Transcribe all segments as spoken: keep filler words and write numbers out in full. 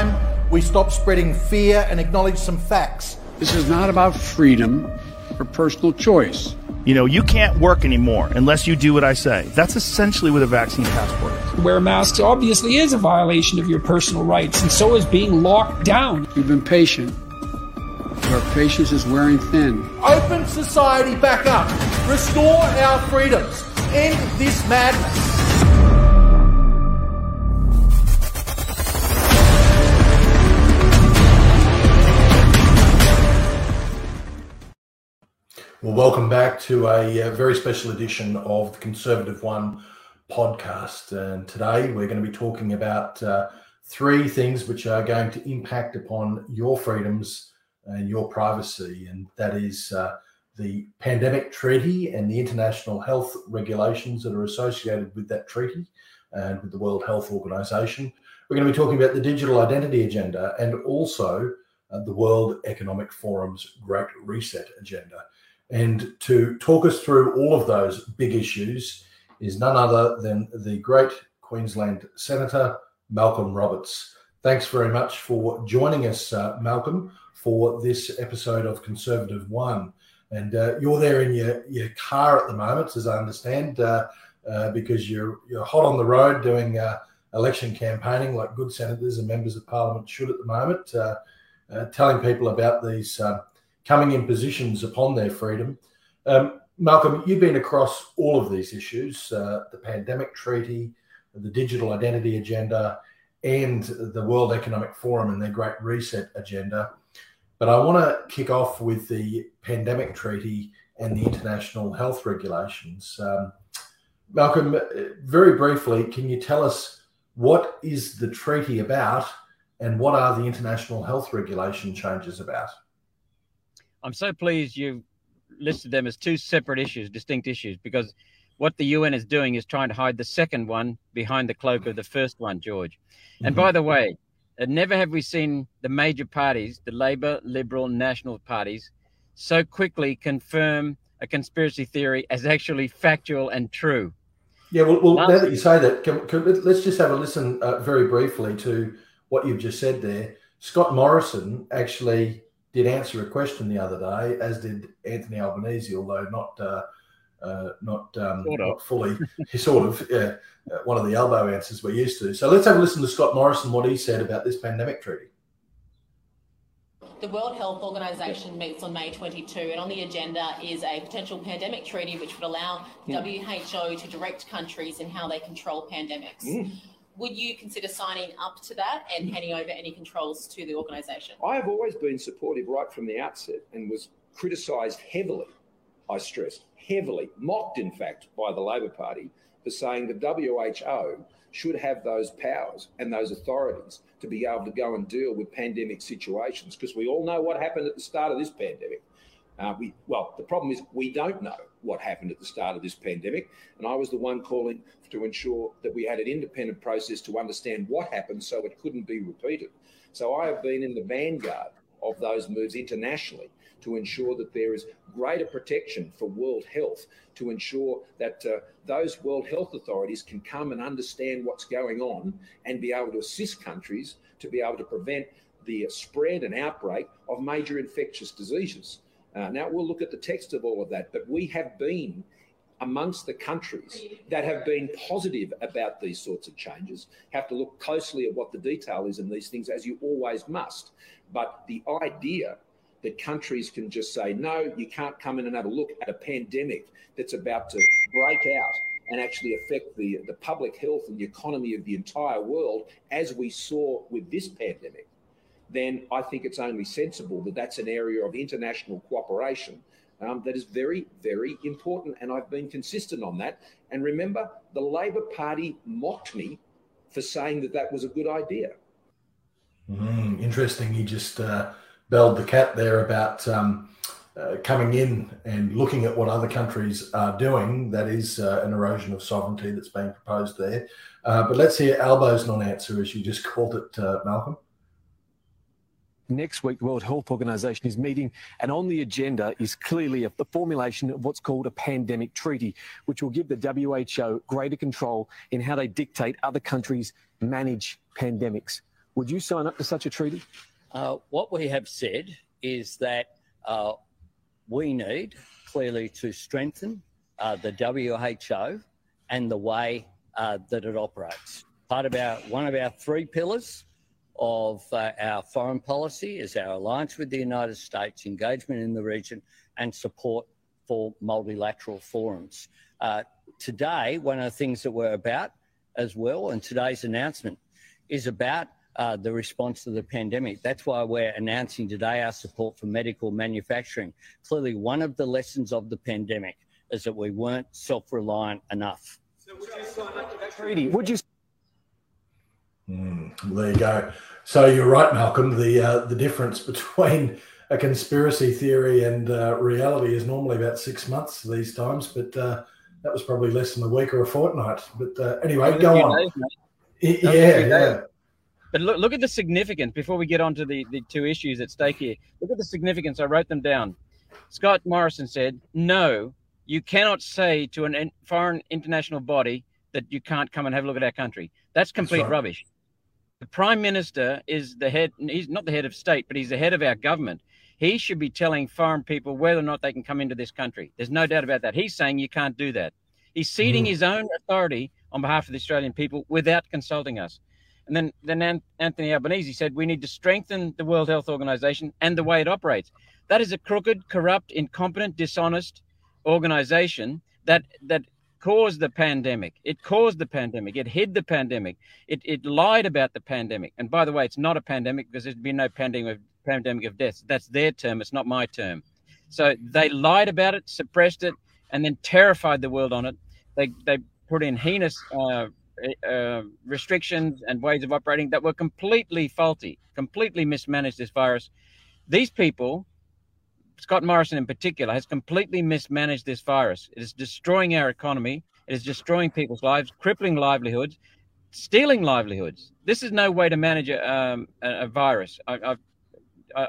time we stop spreading fear and acknowledge some facts. This is not about freedom or personal choice. You know, you can't work anymore unless you do what I say. That's essentially what a vaccine passport is. Wear masks obviously is a violation of your personal rights, and so is being locked down. We've been patient. Our patience is wearing thin. Open society back up. Restore our freedoms. End this madness. Well, welcome back to a uh, very special edition of the Conservative One podcast. And today we're going to be talking about uh, three things which are going to impact upon your freedoms and your privacy. And that is uh, the pandemic treaty and the international health regulations that are associated with that treaty and with the World Health Organization. We're going to be talking about the digital identity agenda and also uh, the World Economic Forum's Great Reset agenda. And to talk us through all of those big issues is none other than the great Queensland Senator, Malcolm Roberts. Thanks very much for joining us, uh, Malcolm, for this episode of Conservative One. And uh, you're there in your, your car at the moment, as I understand, uh, uh, because you're, you're hot on the road doing uh, election campaigning like good senators and members of parliament should at the moment, uh, uh, telling people about these... Uh, coming in positions upon their freedom. Um, Malcolm, you've been across all of these issues, uh, the pandemic treaty, the digital identity agenda, and the World Economic Forum and their Great Reset agenda. But I want to kick off with the pandemic treaty and the international health regulations. Um, Malcolm, very briefly, can you tell us what is the treaty about and what are the international health regulation changes about? I'm so pleased you've listed them as two separate issues, distinct issues, because what the U N is doing is trying to hide the second one behind the cloak of the first one, George. And by the way, never have we seen the major parties, the Labor, Liberal, National parties, so quickly confirm a conspiracy theory as actually factual and true. Yeah, well, well now that you say that, can, can, let's just have a listen uh, very briefly to what you've just said there. Scott Morrison actually... did answer a question the other day, as did Anthony Albanese, although not uh, uh, not, um, sort of. not fully, sort of, yeah, one of the elbow answers we're used to. So let's have a listen to Scott Morrison, what he said about this pandemic treaty. The World Health Organization meets on May twenty-second, and on the agenda is a potential pandemic treaty which would allow the W H O to direct countries in how they control pandemics. Mm. Would you consider signing up to that and handing over any controls to the organisation? I have always been supportive right from the outset and was criticised heavily, I stress, heavily, mocked in fact by the Labor Party for saying the W H O should have those powers and those authorities to be able to go and deal with pandemic situations, because we all know what happened at the start of this pandemic. Uh, we, well, the problem is we don't know what happened at the start of this pandemic. And I was the one calling to ensure that we had an independent process to understand what happened so it couldn't be repeated. So I have been in the vanguard of those moves internationally to ensure that there is greater protection for world health, to ensure that uh, those world health authorities can come and understand what's going on and be able to assist countries to be able to prevent the spread and outbreak of major infectious diseases. Uh, now, we'll look at the text of all of that, but we have been amongst the countries that have been positive about these sorts of changes. Have to look closely at what the detail is in these things, as you always must. But the idea that countries can just say, no, you can't come in and have a look at a pandemic that's about to break out and actually affect the, the public health and the economy of the entire world, as we saw with this pandemic, then I think it's only sensible that that's an area of international cooperation um, that is very, very important. And I've been consistent on that. And remember, the Labor Party mocked me for saying that that was a good idea. Mm, interesting. You just uh, belled the cat there about um, uh, coming in and looking at what other countries are doing. That is uh, an erosion of sovereignty that's being proposed there. Uh, but let's hear Albo's non-answer, as you just called it, uh, Malcolm. Next week, the World Health Organization is meeting, and on the agenda is clearly the formulation of what's called a pandemic treaty, which will give the W H O greater control in how they dictate other countries manage pandemics. Would you sign up to such a treaty? Uh, what we have said is that uh, we need clearly to strengthen uh, the W H O and the way uh, that it operates. Part of our, one of our three pillars of uh, our foreign policy is our alliance with the United States, engagement in the region, and support for multilateral forums. Uh, today, one of the things that we're about as well, and today's announcement, is about uh, the response to the pandemic. That's why we're announcing today our support for medical manufacturing. Clearly, one of the lessons of the pandemic is that we weren't self-reliant enough. So would you sign up to that treaty? Would you? Mm, well, there you go. So you're right, Malcolm. The uh, the difference between a conspiracy theory and uh, reality is normally about six months these times, but uh, that was probably less than a week or a fortnight. But uh, anyway, go on. Days, it, yeah, yeah. Days. But look, look at the significance before we get on to the, the two issues at stake here. Look at the significance. I wrote them down. Scott Morrison said, no, you cannot say to a in foreign international body that you can't come and have a look at our country. That's complete That's right. rubbish. The Prime Minister is the head, he's not the head of state, but he's the head of our government. He should be telling foreign people whether or not they can come into this country. There's no doubt about that. He's saying you can't do that. He's ceding mm. his own authority on behalf of the Australian people without consulting us. And then, then Anthony Albanese said, we need to strengthen the World Health Organization and the way it operates. That is a crooked, corrupt, incompetent, dishonest organization that, that caused the pandemic. It caused the pandemic. It hid the pandemic. It, it lied about the pandemic. And by the way, it's not a pandemic because there'd be no pandemic of pandemic of death. That's their term. It's not my term. So they lied about it, suppressed it, and then terrified the world on it. They, they put in heinous uh, uh, restrictions and ways of operating that were completely faulty, completely mismanaged this virus. These people, Scott Morrison in particular, has completely mismanaged this virus. It is destroying our economy. It is destroying people's lives, crippling livelihoods, stealing livelihoods. This is no way to manage a, um, a, a virus. I, I've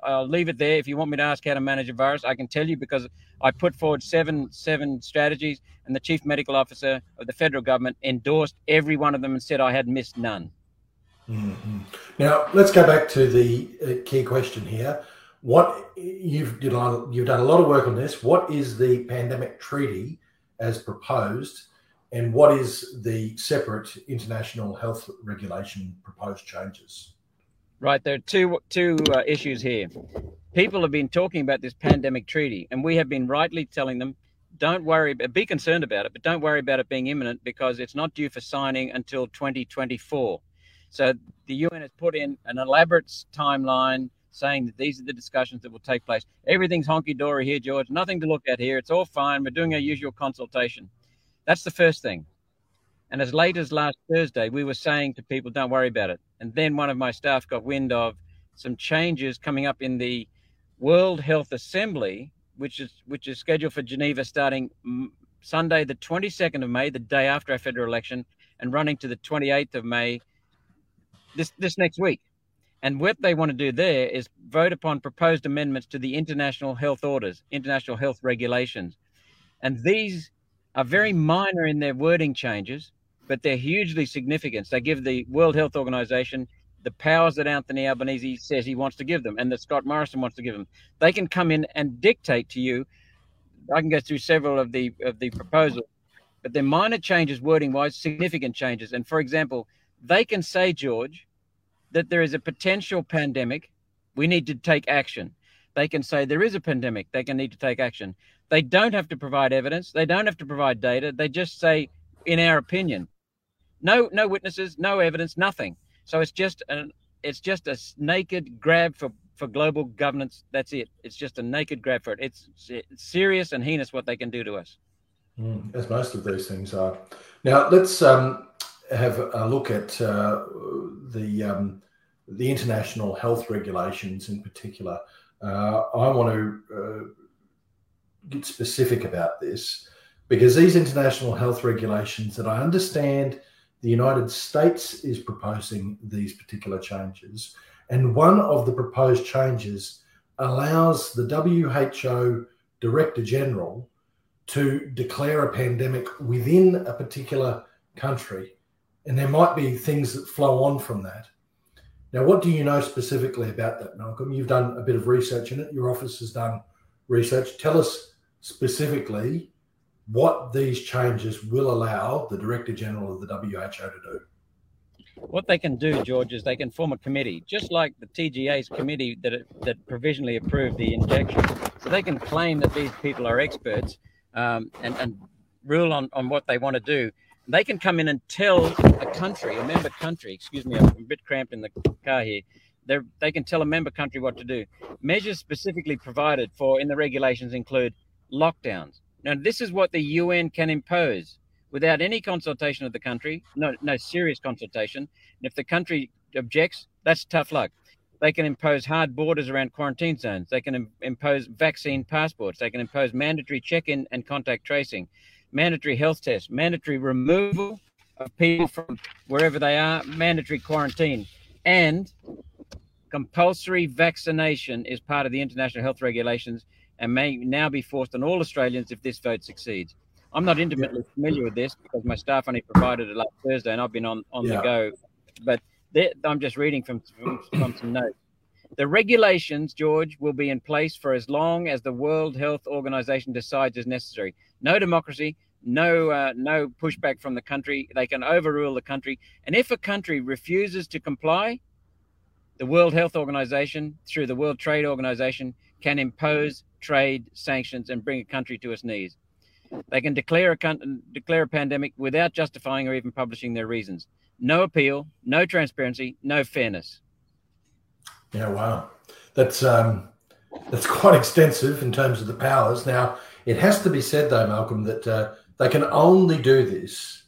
I'll leave it there. If you want me to ask how to manage a virus, I can tell you because I put forward seven seven strategies, and the chief medical officer of the federal government endorsed every one of them and said I had missed none. Mm-hmm. Now let's go back to the key question here. What you've you know, you've done a lot of work on this. What is the pandemic treaty as proposed, and what is the separate international health regulation proposed changes? Right, there are two, two uh, issues here. People have been talking about this pandemic treaty, and we have been rightly telling them, don't worry, be concerned about it, but don't worry about it being imminent because it's not due for signing until twenty twenty-four. So the U N has put in an elaborate timeline saying that these are the discussions that will take place. Everything's honky-dory here, George, nothing to look at here. It's all fine. We're doing our usual consultation. That's the first thing. And as late as last Thursday, we were saying to people, don't worry about it. And then one of my staff got wind of some changes coming up in the World Health Assembly, which is which is scheduled for Geneva starting Sunday, the twenty-second of May, the day after our federal election, and running to the twenty-eighth of May this, this next week. And what they want to do there is vote upon proposed amendments to the international health orders, international health regulations. And these are very minor in their wording changes, but they're hugely significant. They give the World Health Organization the powers that Anthony Albanese says he wants to give them and that Scott Morrison wants to give them. They can come in and dictate to you. I can go through several of the of the proposals, but they're minor changes wording-wise, significant changes. And, for example, they can say, George, that there is a potential pandemic. We need to take action. They can say there is a pandemic. They can need to take action. They don't have to provide evidence. They don't have to provide data. They just say, in our opinion. No, no witnesses, no evidence, nothing. So it's just an, it's just a naked grab for, for global governance. That's it. It's just a naked grab for it. It's, it's serious and heinous what they can do to us. Mm, as most of these things are. Now let's um, have a look at uh, the um, the international health regulations in particular. Uh, I want to uh, get specific about this because these international health regulations that I understand the United States is proposing these particular changes. And one of the proposed changes allows the W H O Director General to declare a pandemic within a particular country. And there might be things that flow on from that. Now, what do you know specifically about that, Malcolm? You've done a bit of research in it. Your office has done research. Tell us specifically what these changes will allow the Director General of the W H O to do. What they can do, George, is they can form a committee, just like the T G A's committee that that provisionally approved the injection. So they can claim that these people are experts um, and, and rule on, on what they want to do. They can come in and tell a country, a member country, excuse me, I'm a bit cramped in the car here. They're, they can tell a member country what to do. Measures specifically provided for in the regulations include lockdowns. Now, this is what the U N can impose without any consultation of the country, no, no serious consultation. And if the country objects, that's tough luck. They can impose hard borders around quarantine zones. They can im- impose vaccine passports. They can impose mandatory check-in and contact tracing, mandatory health tests, mandatory removal of people from wherever they are, mandatory quarantine, and compulsory vaccination is part of the international health regulations and may now be forced on all Australians if this vote succeeds. I'm not intimately familiar with this because my staff only provided it last Thursday and I've been on, on yeah. the go, but I'm just reading from, from some notes. The regulations, George, will be in place for as long as the World Health Organization decides is necessary. No democracy, no uh, no pushback from the country. They can overrule the country. And if a country refuses to comply, the World Health Organization, through the World Trade Organization, can impose trade sanctions and bring a country to its knees. They can declare a, con- declare a pandemic without justifying or even publishing their reasons. No appeal, no transparency, no fairness. Yeah, wow. That's um, that's quite extensive in terms of the powers. Now, it has to be said, though, Malcolm, that uh, they can only do this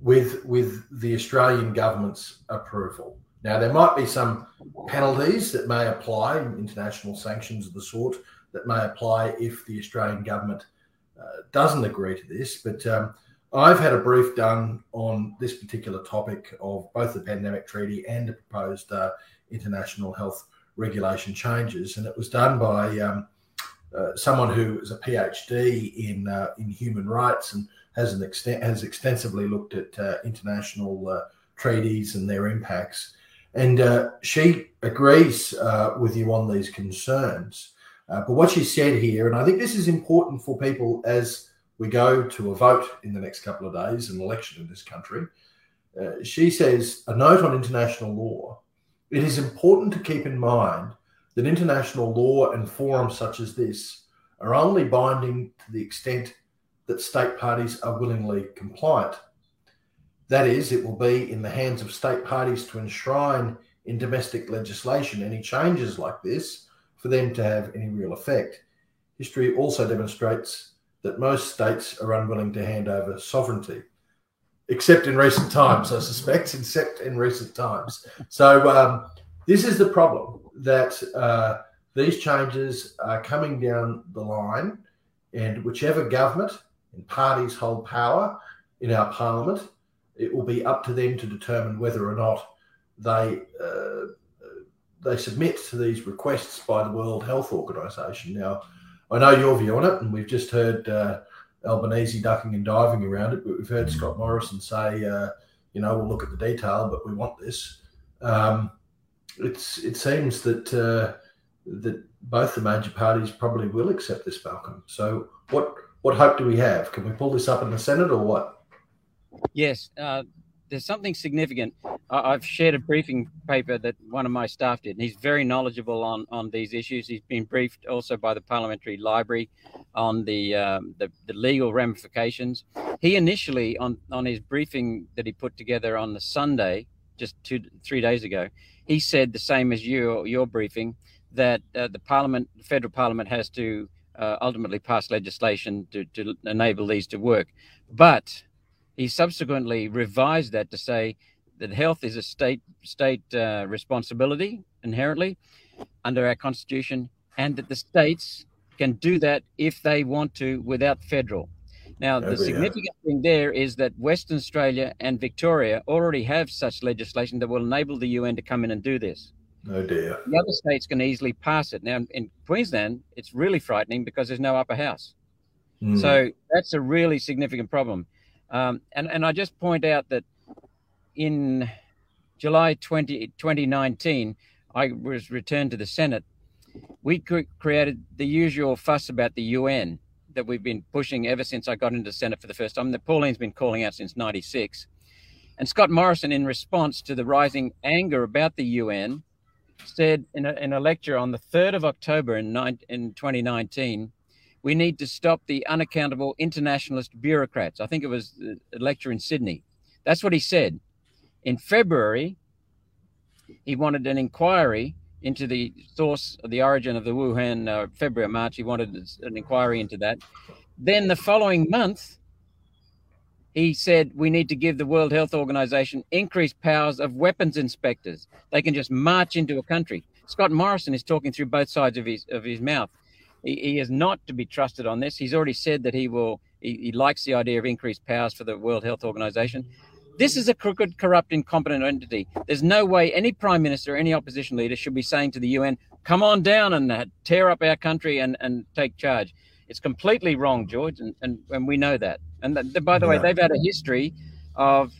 with with the Australian government's approval. Now, there might be some penalties that may apply, international sanctions of the sort, that may apply if the Australian government uh, doesn't agree to this. But um, I've had a brief done on this particular topic of both the pandemic treaty and the proposed uh, international health regulation changes, and it was done by um, uh, someone who is a PhD in uh, in human rights and has an extent has extensively looked at uh, international uh, treaties and their impacts, and uh, she agrees uh, with you on these concerns. Uh, but what she said here, and I think this is important for people as we go to a vote in the next couple of days, an election in this country, uh, she says, a note on international law. It is important to keep in mind that international law and forums such as this are only binding to the extent that state parties are willingly compliant. That is, it will be in the hands of state parties to enshrine in domestic legislation any changes like this for them to have any real effect. History also demonstrates that most states are unwilling to hand over sovereignty. Except in recent times, I suspect, except in recent times. So um, this is the problem, that uh, these changes are coming down the line, and whichever government and parties hold power in our parliament, it will be up to them to determine whether or not they uh, they submit to these requests by the World Health Organization. Now, I know your view on it, and we've just heard Uh, Albanese ducking and diving around it, but we've heard Scott Morrison say, uh, you know, we'll look at the detail, but we want this. Um, it's it seems that uh, that both the major parties probably will accept this, Malcolm. So what what hope do we have? Can we pull this up in the Senate or what? Yes, uh, there's something significant. I've shared a briefing paper that one of my staff did, and he's very knowledgeable on, on these issues. He's been briefed also by the Parliamentary Library on the, um, the the legal ramifications. He initially, on, on his briefing that he put together on the Sunday, just two, three days ago, he said the same as you, your briefing, that uh, the Parliament, the Federal Parliament has to uh, ultimately pass legislation to, to enable these to work. But he subsequently revised that to say that health is a state state uh, responsibility inherently under our Constitution, and that the states can do that if they want to without federal. Now, the significant thing there is that Western Australia and Victoria already have such legislation that will enable the U N to come in and do this. Oh dear. The other states can easily pass it. Now, in Queensland, it's really frightening because there's no upper house. Mm. So that's a really significant problem. Um, and, and I just point out that in July twenty, twenty nineteen, I was returned to the Senate. We created the usual fuss about the U N that we've been pushing ever since I got into the Senate for the first time, that Pauline's been calling out since ninety-six. And Scott Morrison, in response to the rising anger about the U N, said in a, in a lecture on the third of October in, twenty nineteen, we need to stop the unaccountable internationalist bureaucrats. I think it was a lecture in Sydney. That's what he said. In February, he wanted an inquiry into the source of the origin of the Wuhan, uh, February, March, he wanted an inquiry into that. Then the following month, he said, we need to give the World Health Organization increased powers of weapons inspectors. They can just march into a country. Scott Morrison is talking through both sides of his, of his mouth. He, he is not to be trusted on this. He's already said that he will, he, he likes the idea of increased powers for the World Health Organization. This is a crooked, corrupt, incompetent entity. There's no way any prime minister, or any opposition leader should be saying to the U N, come on down and tear up our country and, and take charge. It's completely wrong, George, and, and, and we know that. And th th by the yeah. way, they've had a history of,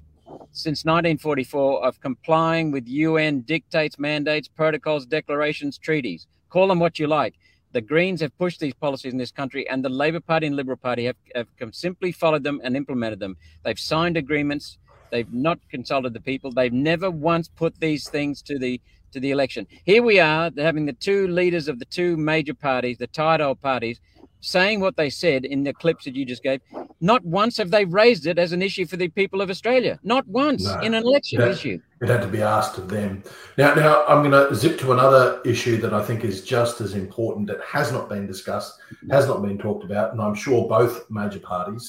since nineteen forty-four, of complying with U N dictates, mandates, protocols, declarations, treaties. Call them what you like. The Greens have pushed these policies in this country, and the Labor Party and Liberal Party have, have simply followed them and implemented them. They've signed agreements. They've not consulted the people. They've never once put these things to the to the election. Here we are, they're having the two leaders of the two major parties, the tired old parties, saying what they said in the clips that you just gave. Not once have they raised it as an issue for the people of Australia. Not once no, in an election it had, issue. It had to be asked of them. Now, now I'm going to zip to another issue that I think is just as important, that has not been discussed, has not been talked about, and I'm sure both major parties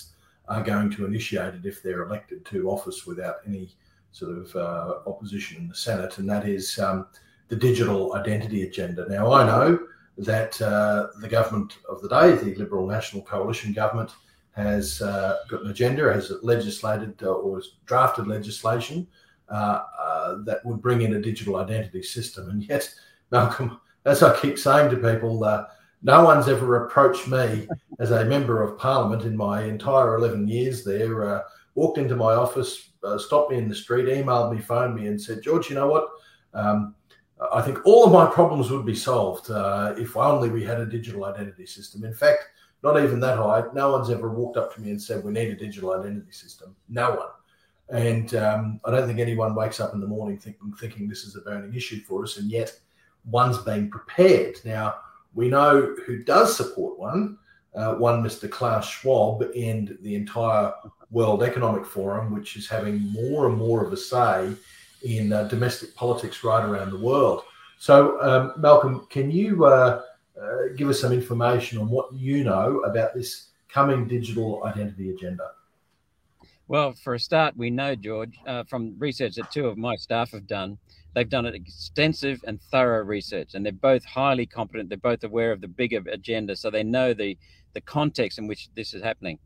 are going to initiate it if they're elected to office without any sort of uh, opposition in the Senate, and that is um, the digital identity agenda. Now, I know that uh, the government of the day, the Liberal National Coalition government, has uh, got an agenda, has legislated uh, or has drafted legislation uh, uh, that would bring in a digital identity system. And yet, Malcolm, as I keep saying to people, uh, no one's ever approached me as a member of parliament in my entire eleven years there, uh, walked into my office, uh, stopped me in the street, emailed me, phoned me and said, George, you know what? Um, I think all of my problems would be solved uh, if only we had a digital identity system. In fact, not even that high. No one's ever walked up to me and said, we need a digital identity system. No one. And um, I don't think anyone wakes up in the morning thinking, thinking this is a burning issue for us. And yet one's being prepared. Now, we know who does support one, uh, one Mister Klaus Schwab and the entire World Economic Forum, which is having more and more of a say in uh, domestic politics right around the world. So, um, Malcolm, can you uh, uh, give us some information on what you know about this coming digital identity agenda? Well, for a start, we know, George, uh, from research that two of my staff have done, they've done an extensive and thorough research, and they're both highly competent. They're both aware of the bigger agenda, so they know the, the context in which this is happening.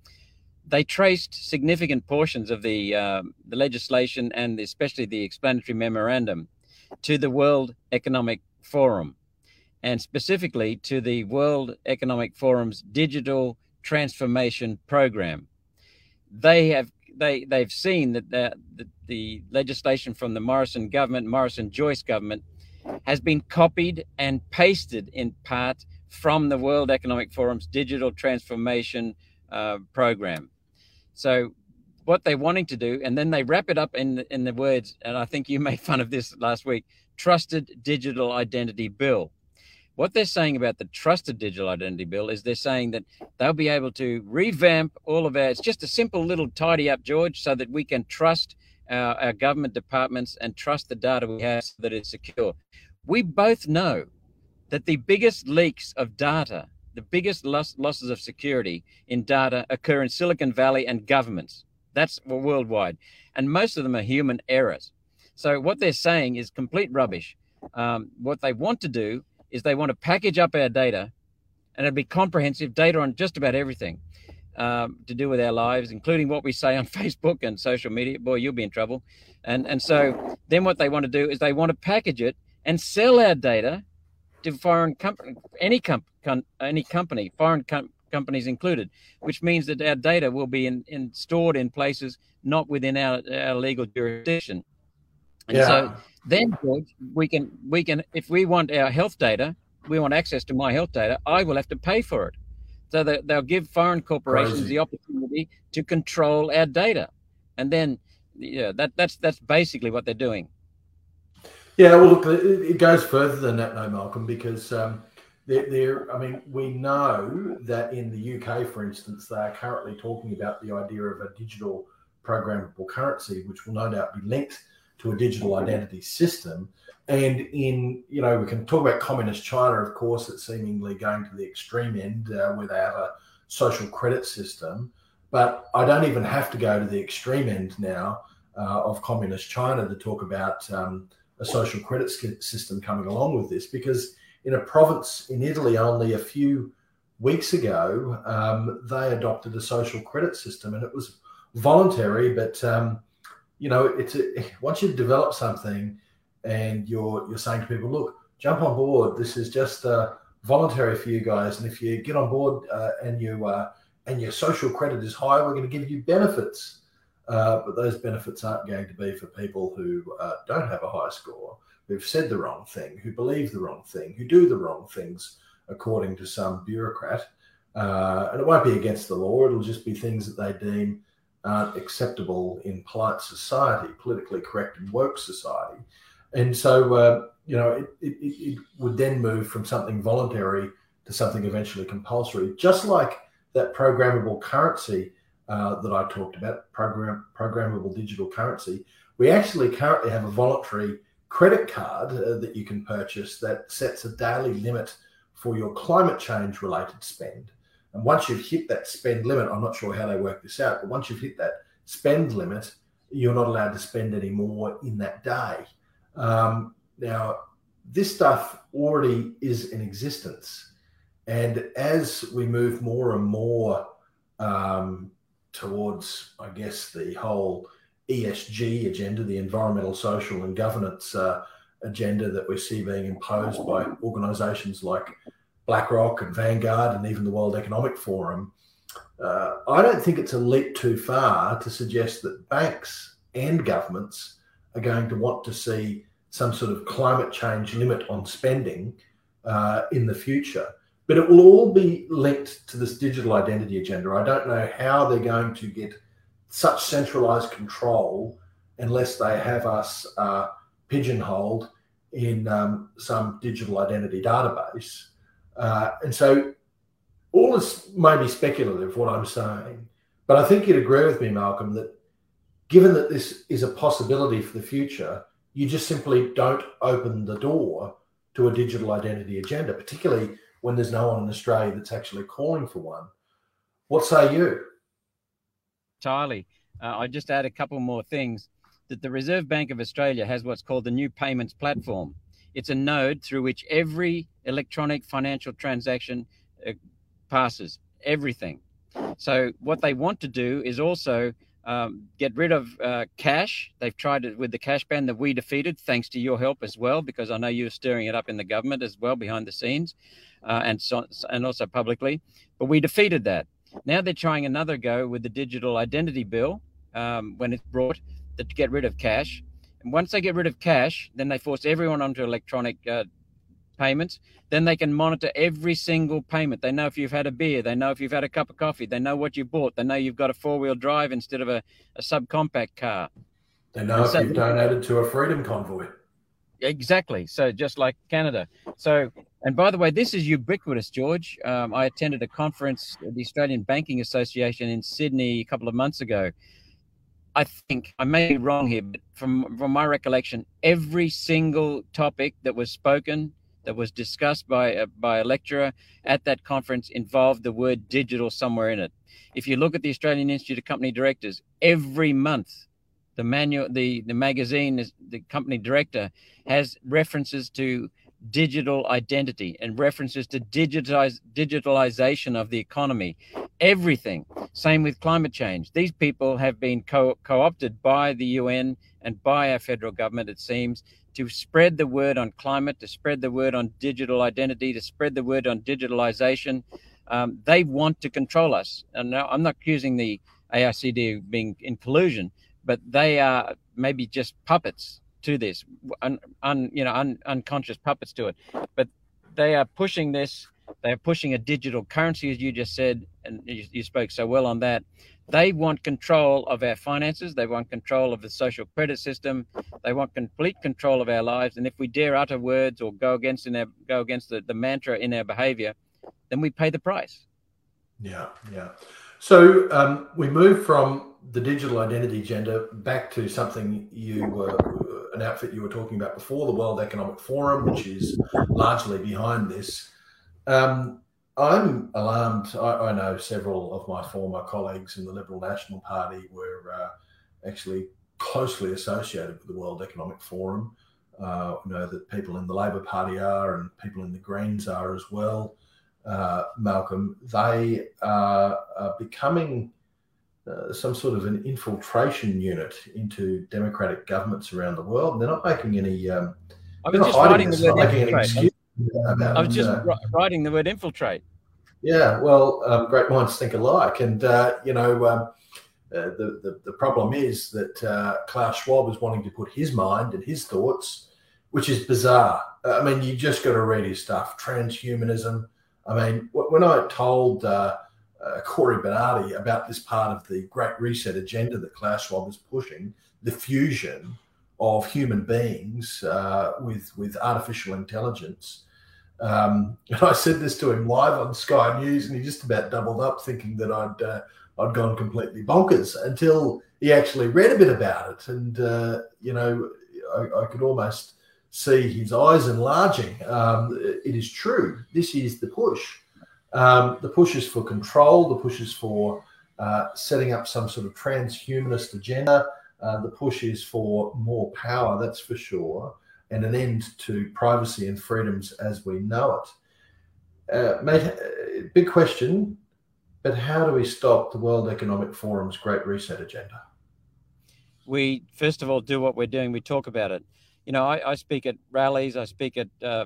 They traced significant portions of the, um, the legislation and especially the explanatory memorandum to the World Economic Forum, and specifically to the World Economic Forum's Digital Transformation Program. They have They, they've seen that the, the, the legislation from the Morrison government, Morrison-Joyce government, has been copied and pasted in part from the World Economic Forum's Digital Transformation uh, Program. So what they're wanting to do, and then they wrap it up in, in the words, and I think you made fun of this last week, Trusted Digital Identity Bill. What they're saying about the Trusted Digital Identity Bill is they're saying that they'll be able to revamp all of our, it's just a simple little tidy up, George, so that we can trust our, our government departments and trust the data we have so that it's secure. We both know that the biggest leaks of data, the biggest loss, losses of security in data occur in Silicon Valley and governments. That's worldwide. And most of them are human errors. So what they're saying is complete rubbish. Um, what they want to do is they want to package up our data, and it'll be comprehensive data on just about everything um, to do with our lives, including what we say on Facebook and social media. Boy, you'll be in trouble. And, and so then what they want to do is they want to package it and sell our data to foreign company, any, com com any company, foreign com companies included, which means that our data will be in, in stored in places not within our, our legal jurisdiction. And yeah. so then, George, we can we can if we want our health data, we want access to my health data, I will have to pay for it. So that they'll give foreign corporations Crazy. the opportunity to control our data. And then yeah, that that's that's basically what they're doing. Yeah, well, look, it goes further than that, no, Malcolm, because um, they're, they're, I mean, we know that in the U K, for instance, they are currently talking about the idea of a digital programmable currency, which will no doubt be linked to a digital identity system. And in, you know, we can talk about communist China, of course, that's seemingly going to the extreme end uh, where they have a social credit system. But I don't even have to go to the extreme end now uh, of communist China to talk about um a social credit system coming along with this, because in a province in Italy only a few weeks ago, um, they adopted a social credit system, and it was voluntary. But, um, you know, it's a, once you've developed something and you're you're saying to people, look, jump on board. This is just uh, voluntary for you guys. And if you get on board uh, and, you, uh, and your social credit is high, we're going to give you benefits. Uh, but those benefits aren't going to be for people who uh, don't have a high score, who've said the wrong thing, who believe the wrong thing, who do the wrong things, according to some bureaucrat. Uh, and it won't be against the law. It'll just be things that they deem aren't acceptable in polite society, politically correct and woke society. And so, uh, you know, it, it, it would then move from something voluntary to something eventually compulsory, just like that programmable currency Uh, that I talked about, program, programmable digital currency. We actually currently have a voluntary credit card uh, that you can purchase that sets a daily limit for your climate change related spend. And once you've hit that spend limit, I'm not sure how they work this out, but once you've hit that spend limit, you're not allowed to spend any more in that day. Um, now, this stuff already is in existence. And as we move more and more um, towards, I guess, the whole E S G agenda, the environmental, social and governance uh, agenda that we see being imposed by organisations like BlackRock and Vanguard and even the World Economic Forum, uh, I don't think it's a leap too far to suggest that banks and governments are going to want to see some sort of climate change limit on spending uh, in the future. But it will all be linked to this digital identity agenda. I don't know how they're going to get such centralised control unless they have us uh, pigeonholed in um, some digital identity database. Uh, and so all this may be speculative, what I'm saying, but I think you'd agree with me, Malcolm, that given that this is a possibility for the future, you just simply don't open the door to a digital identity agenda, particularly when there's no one in Australia that's actually calling for one. What say you? Entirely. Uh, I just add a couple more things. That the Reserve Bank of Australia has what's called the New Payments Platform. It's a node through which every electronic financial transaction uh, passes, everything. So what they want to do is also um, get rid of uh, cash. They've tried it with the cash ban that we defeated, thanks to your help as well, because I know you're stirring it up in the government as well behind the scenes. Uh, and so, and also publicly, but we defeated that. Now they're trying another go with the digital identity bill um, when it's brought to get rid of cash. And once they get rid of cash, then they force everyone onto electronic uh, payments. Then they can monitor every single payment. They know if you've had a beer. They know if you've had a cup of coffee. They know what you bought. They know you've got a four-wheel drive instead of a, a subcompact car. They know if you've donated to a freedom convoy. Exactly. So just like Canada. So, and by the way, this is ubiquitous, George. Um, I attended a conference at the Australian Banking Association in Sydney a couple of months ago. I think I may be wrong here, but from, from my recollection, every single topic that was spoken, that was discussed by a, by a lecturer at that conference involved the word digital somewhere in it. If you look at the Australian Institute of Company Directors, every month, The manual, the, the magazine, is, the company director has references to digital identity and references to digitize, digitalization of the economy, everything. Same with climate change. These people have been co- co-opted by the U N and by our federal government, it seems, to spread the word on climate, to spread the word on digital identity, to spread the word on digitalization. Um, they want to control us. And now I'm not accusing the A I C D of being in collusion, but they are maybe just puppets to this, un, un, you know, un, unconscious puppets to it. But they are pushing this. They are pushing a digital currency, as you just said, and you, you spoke so well on that. They want control of our finances. They want control of the social credit system. They want complete control of our lives. And if we dare utter words or go against in our, go against the, the mantra in our behavior, then we pay the price. Yeah, yeah. So um, we move from the digital identity agenda back to something you were, an outfit you were talking about before, the World Economic Forum, which is largely behind this. Um, I'm alarmed. I, I know several of my former colleagues in the Liberal National Party were uh, actually closely associated with the World Economic Forum. Uh, I know that people in the Labor Party are, and people in the Greens are as well. Uh, Malcolm, they are, are becoming uh, some sort of an infiltration unit into democratic governments around the world. And they're not making any. Um, I was just writing the word infiltrate. About, I was just uh, writing the word infiltrate. Yeah, well, um, great minds think alike, and uh, you know, um, uh, the, the the problem is that uh, Klaus Schwab is wanting to put his mind and his thoughts, which is bizarre. I mean, you just got to read his stuff. Transhumanism. I mean, when I told uh, uh, Corey Bernardi about this part of the Great Reset agenda that Klaus Schwab is pushing, the fusion of human beings uh, with with artificial intelligence. Um, and I said this to him live on Sky News, and he just about doubled up, thinking that I'd uh, I'd gone completely bonkers, until he actually read a bit about it. And uh, you know, I, I could almost see his eyes enlarging. Um, it is true. This is the push. Um, the push is for control. The push is for uh, setting up some sort of transhumanist agenda. Uh, the push is for more power. That's for sure. And an end to privacy and freedoms as we know it. Uh, mate, big question, but how do we stop the World Economic Forum's Great Reset agenda? We, first of all, do what we're doing. We talk about it. You know, I, I speak at rallies, I speak at uh,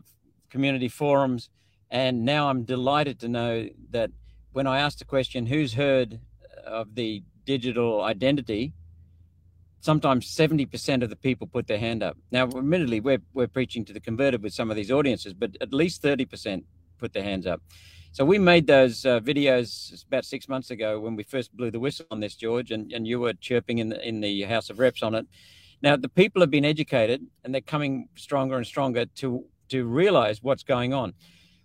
community forums, and now I'm delighted to know that when I asked the question, who's heard of the digital identity, sometimes seventy percent of the people put their hand up. Now, admittedly, we're, we're preaching to the converted with some of these audiences, but at least thirty percent put their hands up. So we made those uh, videos about six months ago when we first blew the whistle on this, George, and, and you were chirping in the, in the House of Reps on it. Now, the people have been educated, and they're coming stronger and stronger to, to realize what's going on.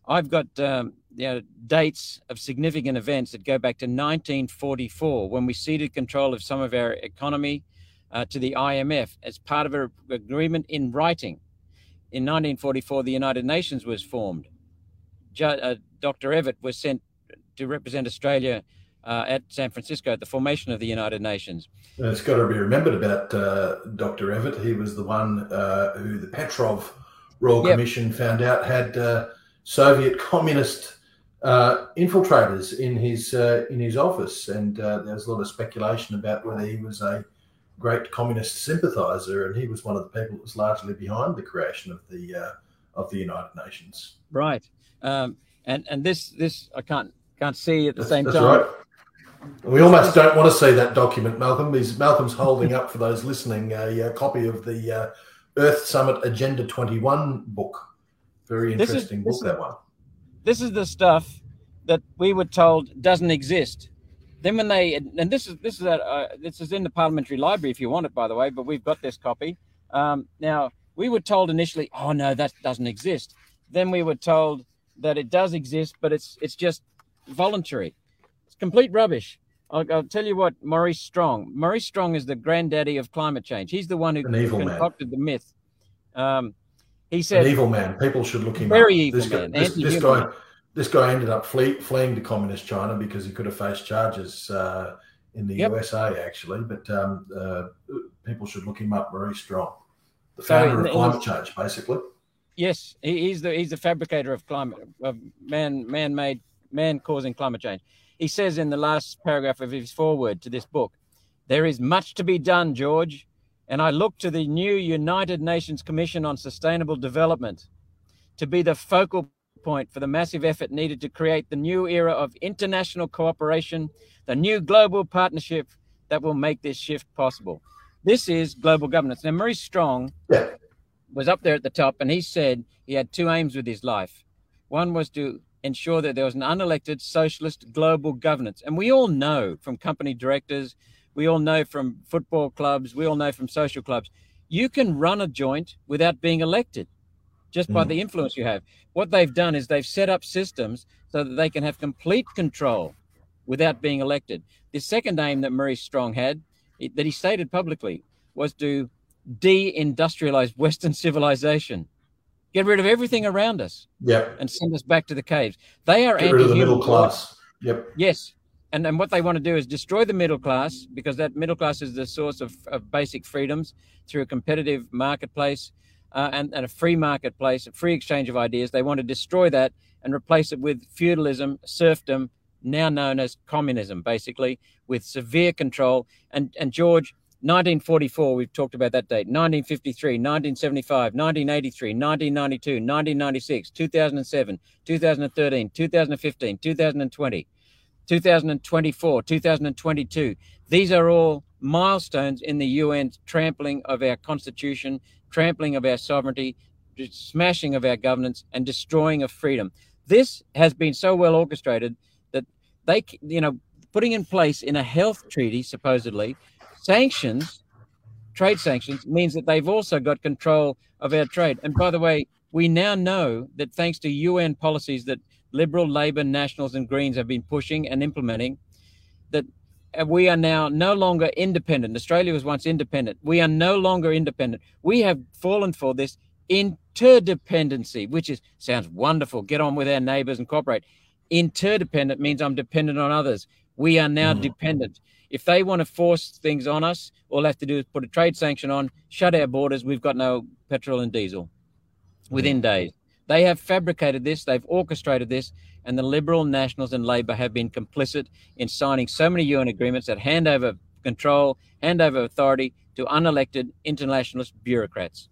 I've got um, you know, dates of significant events that go back to nineteen forty-four, when we ceded control of some of our economy, Uh, to the I M F as part of an agreement in writing. In nineteen forty-four, the United Nations was formed. Ju- uh, Doctor Evatt was sent to represent Australia uh, at San Francisco at the formation of the United Nations. Uh, it's got to be remembered about uh, Doctor Evatt. He was the one uh, who the Petrov Royal yep. Commission found out had uh, Soviet communist uh, infiltrators in his uh, in his office, and uh, there was a lot of speculation about whether he was a great communist sympathizer, and he was one of the people that was largely behind the creation of the uh, of the United Nations. Right, um, and and this this I can't can't see at the that's, same that's time. Right. We almost don't want to see that document, Malcolm. He's, Malcolm's holding up for those listening a, a copy of the uh, Earth Summit Agenda twenty-one book. Very interesting is, book, that one. This is the stuff that we were told doesn't exist. Then when they, and this is this is a, uh, this is in the Parliamentary Library if you want it, by the way, but we've got this copy. Um, now, we were told initially, oh no, that doesn't exist. Then we were told that it does exist, but it's it's just voluntary. It's complete rubbish. I'll, I'll tell you what, Maurice Strong. Maurice Strong is the granddaddy of climate change. He's the one who concocted the myth. Um, he said, an evil man. People should look him very up. Evil this man. Guy, this, this guy. This guy ended up flee, fleeing to communist China because he could have faced charges uh, in the yep. U S A, actually. But um, uh, people should look him up, Maurice Strong, the founder so in, of climate change, basically. Yes, he, he's the he's the fabricator of climate, of man man made man causing climate change. He says in the last paragraph of his foreword to this book, "There is much to be done, George, and I look to the new United Nations Commission on Sustainable Development to be the focal point." point for the massive effort needed to create the new era of international cooperation, the new global partnership that will make this shift possible. This is global governance. Now, Maurice Strong yeah. was up there at the top, and he said he had two aims with his life. One was to ensure that there was an unelected socialist global governance. And we all know from company directors, we all know from football clubs, we all know from social clubs, you can run a joint without being elected just by mm. the influence you have. What they've done is they've set up systems so that they can have complete control without being elected. The second aim that Maurice Strong had, that he stated publicly, was to de-industrialize Western civilization. Get rid of everything around us yep. and send us back to the caves. They are anti-human. Get rid of the middle class. Yep. Yes. And, and what they want to do is destroy the middle class, because that middle class is the source of, of basic freedoms through a competitive marketplace uh, and, and a free marketplace, a free exchange of ideas. They want to destroy that and replace it with feudalism, serfdom, now known as communism, basically, with severe control. And, and George, nineteen forty-four, we've talked about that date, nineteen fifty-three, nineteen seventy-five, nineteen eighty-three, nineteen ninety-two, nineteen ninety-six, two thousand seven, two thousand thirteen, two thousand fifteen, two thousand twenty, two thousand twenty-four, two thousand twenty-two. These are all milestones in the U N's trampling of our constitution, trampling of our sovereignty, smashing of our governance, and destroying of freedom. This has been so well orchestrated that they, you know, putting in place in a health treaty, supposedly, sanctions, trade sanctions, means that they've also got control of our trade. And by the way, we now know that thanks to U N policies that Liberal, Labor, Nationals and Greens have been pushing and implementing, that we are now no longer independent. Australia was once independent. We are no longer independent. We have fallen for this interdependency, which is sounds wonderful. Get on with our neighbours and cooperate. Interdependent means I'm dependent on others. We are now mm. dependent. If they want to force things on us, all they have to do is put a trade sanction on, shut our borders. We've got no petrol and diesel within days. They have fabricated this. They've orchestrated this. And the Liberal, Nationals and Labor have been complicit in signing so many U N agreements that hand over control, hand over authority to unelected internationalist bureaucrats.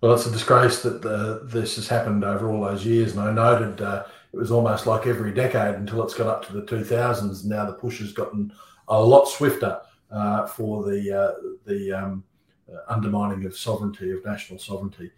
Well, it's a disgrace that the, this has happened over all those years. And I noted uh, it was almost like every decade until it's got up to the two thousands. Now the push has gotten a lot swifter uh, for the uh, the um, uh, undermining of sovereignty, of national sovereignty,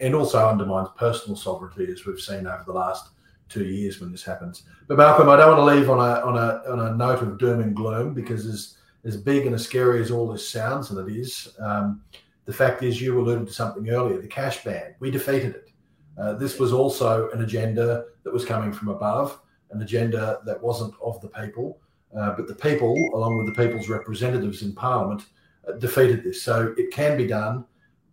and also undermines personal sovereignty, as we've seen over the last two years when this happens. But Malcolm, I don't want to leave on a on a on a note of doom and gloom, because as as big and as scary as all this sounds, and it is, um, the fact is, you alluded to something earlier, the cash ban. We defeated it. Uh, this was also an agenda that was coming from above, an agenda that wasn't of the people. Uh, but the people, along with the people's representatives in Parliament, uh, defeated this. So it can be done,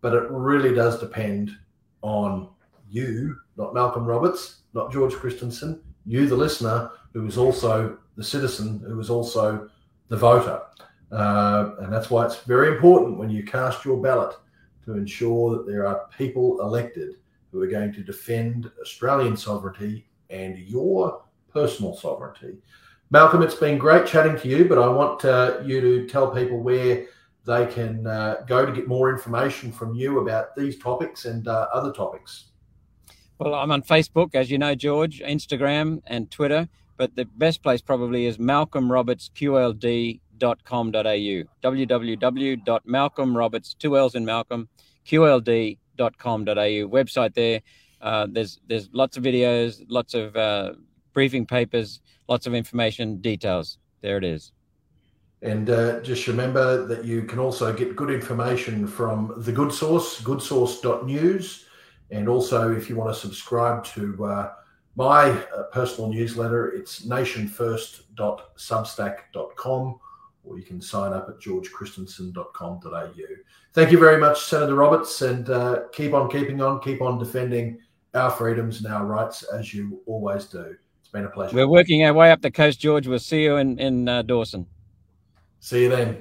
but it really does depend on you, not Malcolm Roberts, not George Christensen, you, the listener, who is also the citizen, who is also the voter. Uh, and that's why it's very important when you cast your ballot to ensure that there are people elected who are going to defend Australian sovereignty and your personal sovereignty. Malcolm, it's been great chatting to you, but I want uh, you to tell people where they can uh, go to get more information from you about these topics and uh, other topics. Well, I'm on Facebook, as you know, George, Instagram and Twitter, but the best place probably is Malcolm Roberts Q L D dot com dot A U, w w w dot malcolm roberts, two L's in Malcolm, Q L D dot com dot A U, website there. Uh, there's, there's lots of videos, lots of uh, briefing papers, lots of information, details. There it is. And uh, just remember that you can also get good information from The Good Source, good source dot news. And also, if you want to subscribe to uh, my uh, personal newsletter, it's nation first dot substack dot com, or you can sign up at george christensen dot com dot A U. Thank you very much, Senator Roberts, and uh, keep on keeping on, keep on defending our freedoms and our rights as you always do. Been a pleasure. We're working our way up the coast, George. We'll see you in, in uh, Dawson. See you then.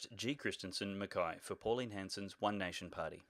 criticised G. Christensen Mackay for Pauline Hanson's One Nation Party.